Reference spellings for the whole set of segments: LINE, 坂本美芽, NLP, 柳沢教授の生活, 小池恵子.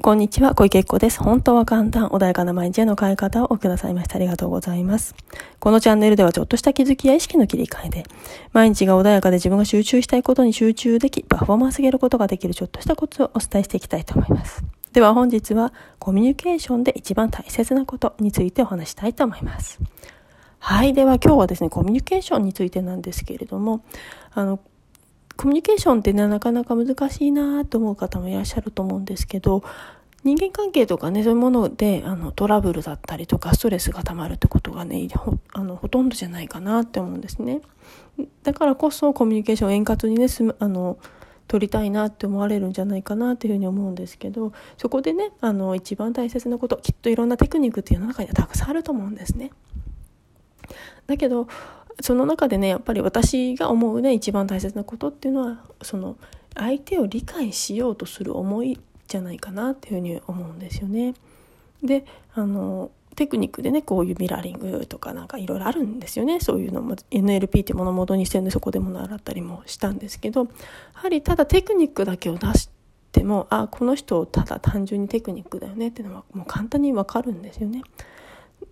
こんにちは、小池恵子です。本当は簡単、穏やかな毎日への変え方をおくださいました。ありがとうございます。このチャンネルではちょっとした気づきや意識の切り替えで、毎日が穏やかで自分が集中したいことに集中でき、パフォーマンス上げることができるちょっとしたコツをお伝えしていきたいと思います。では本日はコミュニケーションで一番大切なことについてお話したいと思います。はい、では今日はですね、コミュニケーションについてなんですけれども、コミュニケーションってなかなか難しいなと思う方もいらっしゃると思うんですけど、人間関係とかね、そういうものでトラブルだったりとかストレスがたまるってことがね、ほとんどじゃないかなって思うんですね。だからこそコミュニケーションを円滑にね、取りたいなって思われるんじゃないかなっていうふうに思うんですけど、そこでね、一番大切なこと、きっといろんなテクニックっていうの中にはたくさんあると思うんですね。だけどその中でね、やっぱり私が思うね、一番大切なことっていうのは、その相手を理解しようとする思いじゃないかなっていうふうに思うんですよね。で、テクニックでね、こういうミラーリングとかなんかいろいろあるんですよね。そういうのも NLP ってもの元にしてるんで、そこでも習ったりもしたんですけど、やはりただテクニックだけを出しても、この人ただ単純にテクニックだよねっていうのはもう簡単に分かるんですよね。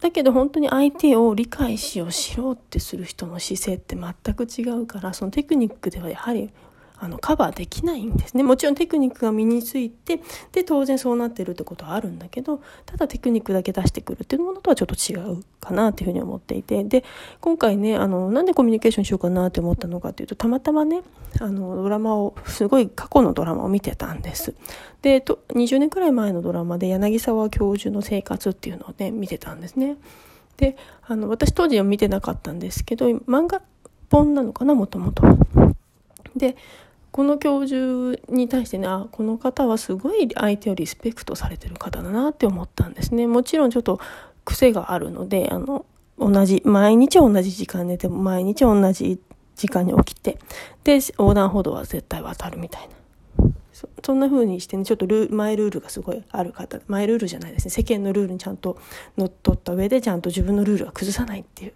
だけど本当に相手を理解しよう、知ろうってする人の姿勢って全く違うから、そのテクニックではやはりカバーできないんですね。もちろんテクニックが身について、で当然そうなってるってことはあるんだけど、ただテクニックだけ出してくるっていうものとはちょっと違うかなっていうふうに思っていて、で今回ね、なんでコミュニケーションしようかなって思ったのかというと、たまたまね、ドラマをすごい過去のドラマを見てたんです。で20年くらい前のドラマで柳沢教授の生活っていうのをね、見てたんですね。で私当時は見てなかったんですけど、漫画本なのかな、もともとで、この教授に対してね、この方はすごい相手をリスペクトされてる方だなって思ったんですね。もちろんちょっと癖があるので、毎日同じ時間寝て、毎日同じ時間に起きて、で横断歩道は絶対渡るみたいな、そんな風にしてね、ちょっとマイルールがすごいある方、マイルールじゃないですね、世間のルールにちゃんとのっとった上で、ちゃんと自分のルールは崩さないっていう、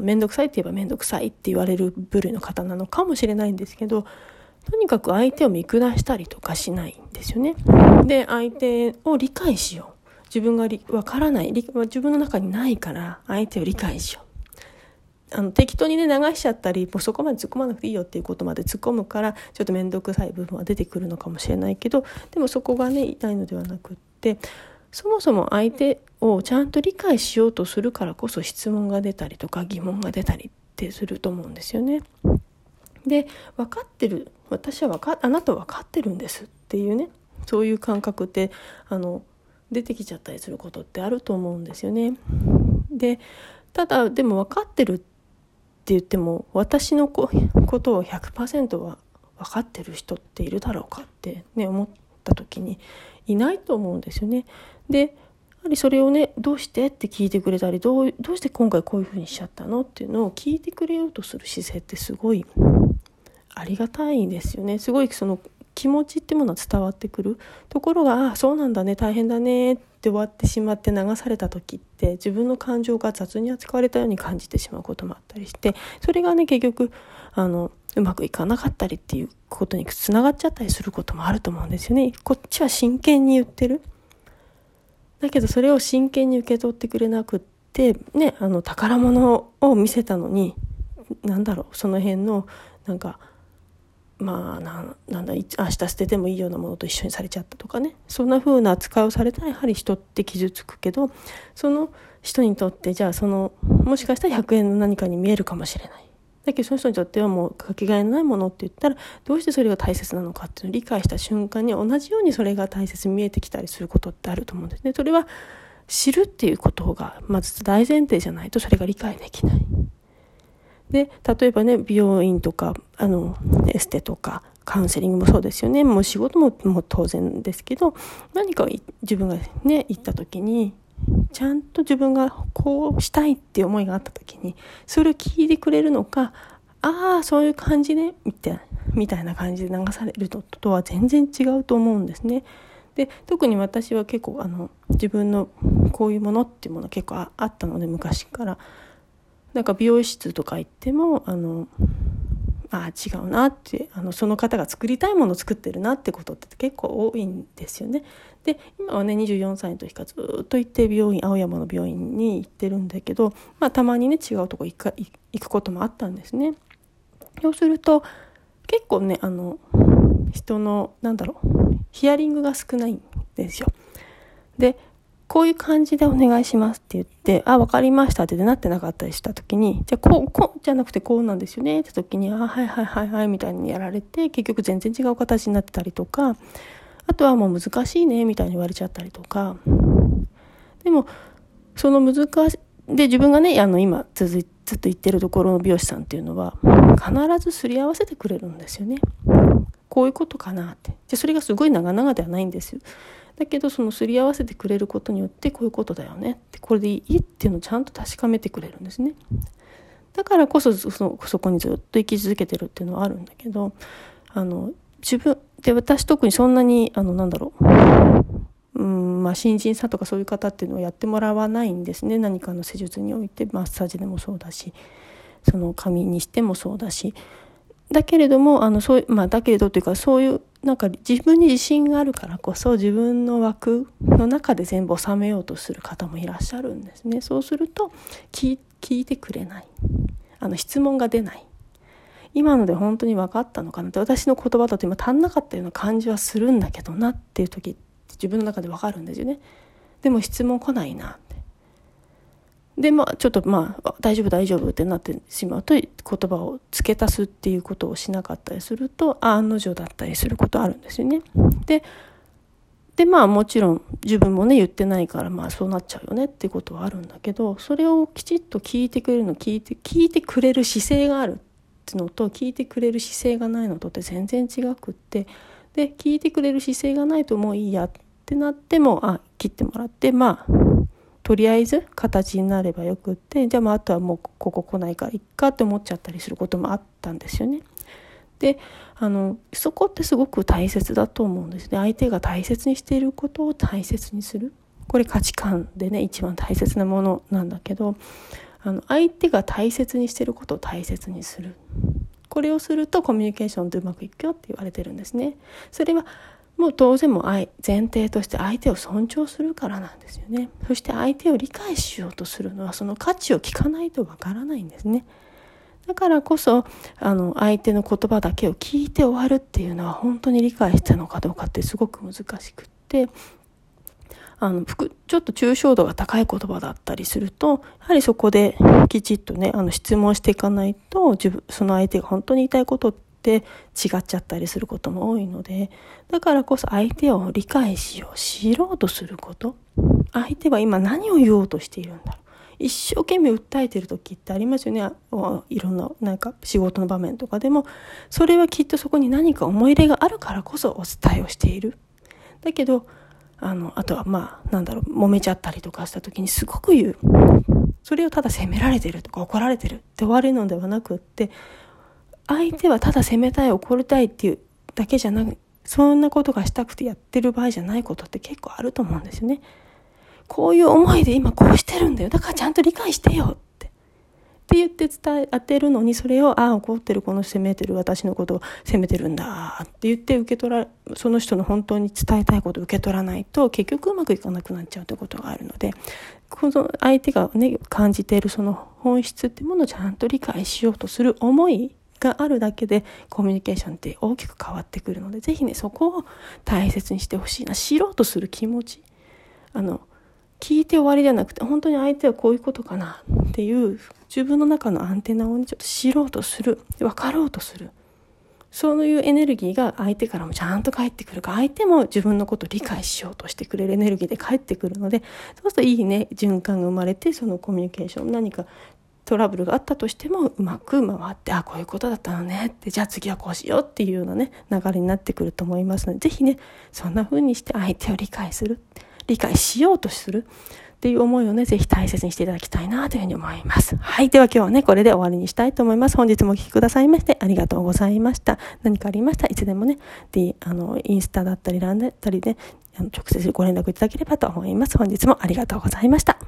めんどくさいって言えばめんどくさいって言われる部類の方なのかもしれないんですけど、とにかく相手を見下したりとかしないんですよね。で相手を理解しよう、自分がわからない、自分の中にないから相手を理解しよう、適当にね流しちゃったり、もうそこまで突っ込まなくていいよっていうことまで突っ込むから、ちょっとめんどくさい部分は出てくるのかもしれないけど、でもそこがね痛いのではなくって、そもそも相手をちゃんと理解しようとするからこそ、質問が出たりとか疑問が出たりってすると思うんですよね。で、分かってる、私はあなた分かってるんですっていうね、そういう感覚って出てきちゃったりすることってあると思うんですよね。で、ただでも分かってるって言っても、私のことを 100% は分かってる人っているだろうかってね、思った時にいないと思うんですよね。でやはりそれをね、どうしてって聞いてくれたり、どうして今回こういう風にしちゃったのっていうのを聞いてくれようとする姿勢ってすごいありがたいですよね。すごいその気持ちってものは伝わってくるところが、そうなんだね、大変だねって終わってしまって流された時って、自分の感情が雑に扱われたように感じてしまうこともあったりして、それがね結局うまくいかなかったりっていうことにつながっちゃったりすることもあると思うんですよね。こっちは真剣に言ってる、だけどそれを真剣に受け取ってくれなくって、ね、宝物を見せたのに、なんだろう、その辺のなんか、まあなんだ明日捨ててもいいようなものと一緒にされちゃったとかね、そんな風な扱いをされたらやはり人って傷つくけど、その人にとってじゃあもしかしたら100円の何かに見えるかもしれない。だけどその人にとってはもうかけがえのないものって言ったら、どうしてそれが大切なのかっていうのを理解した瞬間に、同じようにそれが大切に見えてきたりすることってあると思うんですね。それは知るっていうことがまず大前提じゃないと、それが理解できない。で例えばね、美容院とかエステとかカウンセリングもそうですよね。もう仕事も当然ですけど、何か自分がね行った時に、ちゃんと自分がこうしたいっていう思いがあった時に、それを聞いてくれるのか、そういう感じねみたいな感じで流されるのとは全然違うと思うんですね。で特に私は結構自分のこういうものっていうものは結構あったので、昔からなんか美容室とか行ってもあ違うなって、その方が作りたいものを作ってるなってことって結構多いんですよね。で今はね24歳の時からずっと行って青山の病院に行ってるんだけど、たまにね違うとこ行くこともあったんですね。そうすると結構ね人のヒアリングが少ないんですよ。でこういう感じでお願いしますって言って、あ、わかりましたってなってなかったりしたときに、じゃあこうじゃなくてこうなんですよねって時に、あ、はいはいはいはいみたいにやられて、結局全然違う形になってたりとか、あとはもう難しいねみたいに言われちゃったりとか、でもその難しいで自分がね今ずっと言ってるところの美容師さんっていうのは必ずすり合わせてくれるんですよね。こういうことかなって。でそれがすごい長々ではないんですよ。だけどそのすり合わせてくれることによってこういうことだよねってこれでいいっていうのをちゃんと確かめてくれるんですね。だからこそそこにずっと生き続けてるっていうのはあるんだけど、自分で私特にそんなに新人さんとかそういう方っていうのはやってもらわないんですね。何かの施術においてマッサージでもそうだし、その髪にしてもそうだし。だけれどもだけれどというかそういう自分に自信があるからこそ自分の枠の中で全部収めようとする方もいらっしゃるんですね。そうすると聞いてくれない、質問が出ない。今ので本当に分かったのかなって、私の言葉だと今足んなかったような感じはするんだけどなっていう時って自分の中で分かるんですよね。でも質問来ないなってで、ちょっと大丈夫ってなってしまうと言葉を付け足すっていうことをしなかったりすると案の定だったりすることあるんですよね。でもちろん自分もね言ってないからそうなっちゃうよねっていうことはあるんだけど、それをきちっと聞いてくれる姿勢があるっていうのと聞いてくれる姿勢がないのとって全然違くって、で聞いてくれる姿勢がないともういいやってなっても切ってもらってとりあえず形になればよくって、じゃああとはもうここ来ないからいっかって思っちゃったりすることもあったんですよね。でそこってすごく大切だと思うんですね。相手が大切にしていることを大切にする、これ価値観でね一番大切なものなんだけど、相手が大切にしていることを大切にする、これをするとコミュニケーションでうまくいくよって言われてるんですね。それはもう当然前提として相手を尊重するからなんですよね。そして相手を理解しようとするのはその価値を聞かないとわからないんですね。だからこそ相手の言葉だけを聞いて終わるっていうのは本当に理解したのかどうかってすごく難しくって、ちょっと抽象度が高い言葉だったりするとやはりそこできちっとね質問していかないとその相手が本当に言いたいことって違っちゃったりすることも多いので、だからこそ相手を理解しよう、知ろうとすること、相手は今何を言おうとしているんだろう、一生懸命訴えてる時ってありますよね。いろんな仕事の場面とかでもそれはきっとそこに何か思い入れがあるからこそお伝えをしている。だけどあとは揉めちゃったりとかした時にすごく言う、それをただ責められてるとか怒られてるって終わるのではなくって、相手はただ責めたい怒りたいっていうだけじゃなく、そんなことがしたくてやってる場合じゃないことって結構あると思うんですよね。こういう思いで今こうしてるんだよ、だからちゃんと理解してよって言って当てるのに、それを怒ってるこの責めてる私のことを責めてるんだって言ってその人の本当に伝えたいことを受け取らないと結局うまくいかなくなっちゃうということがあるので、この相手がね感じているその本質っていうものをちゃんと理解しようとする思いがあるだけでコミュニケーションって大きく変わってくるので、ぜひねそこを大切にしてほしいな。知ろうとする気持ち、聞いて終わりじゃなくて本当に相手はこういうことかなっていう自分の中のアンテナをちょっと知ろうとする、分かろうとする、そういうエネルギーが相手からもちゃんと返ってくるか、相手も自分のことを理解しようとしてくれるエネルギーで返ってくるので、そうするといいね循環が生まれて、そのコミュニケーション何かトラブルがあったとしてもうまく回って、こういうことだったのねって、じゃあ次はこうしようっていうようなね流れになってくると思いますので、ぜひねそんな風にして相手を理解する、理解しようとするっていう思いをねぜひ大切にしていただきたいなというふうに思います。はい、では今日はねこれで終わりにしたいと思います。本日もお聞きくださいましてありがとうございました。何かありましたらいつでもねインスタだったりLINEだったりで直接ご連絡いただければと思います。本日もありがとうございました。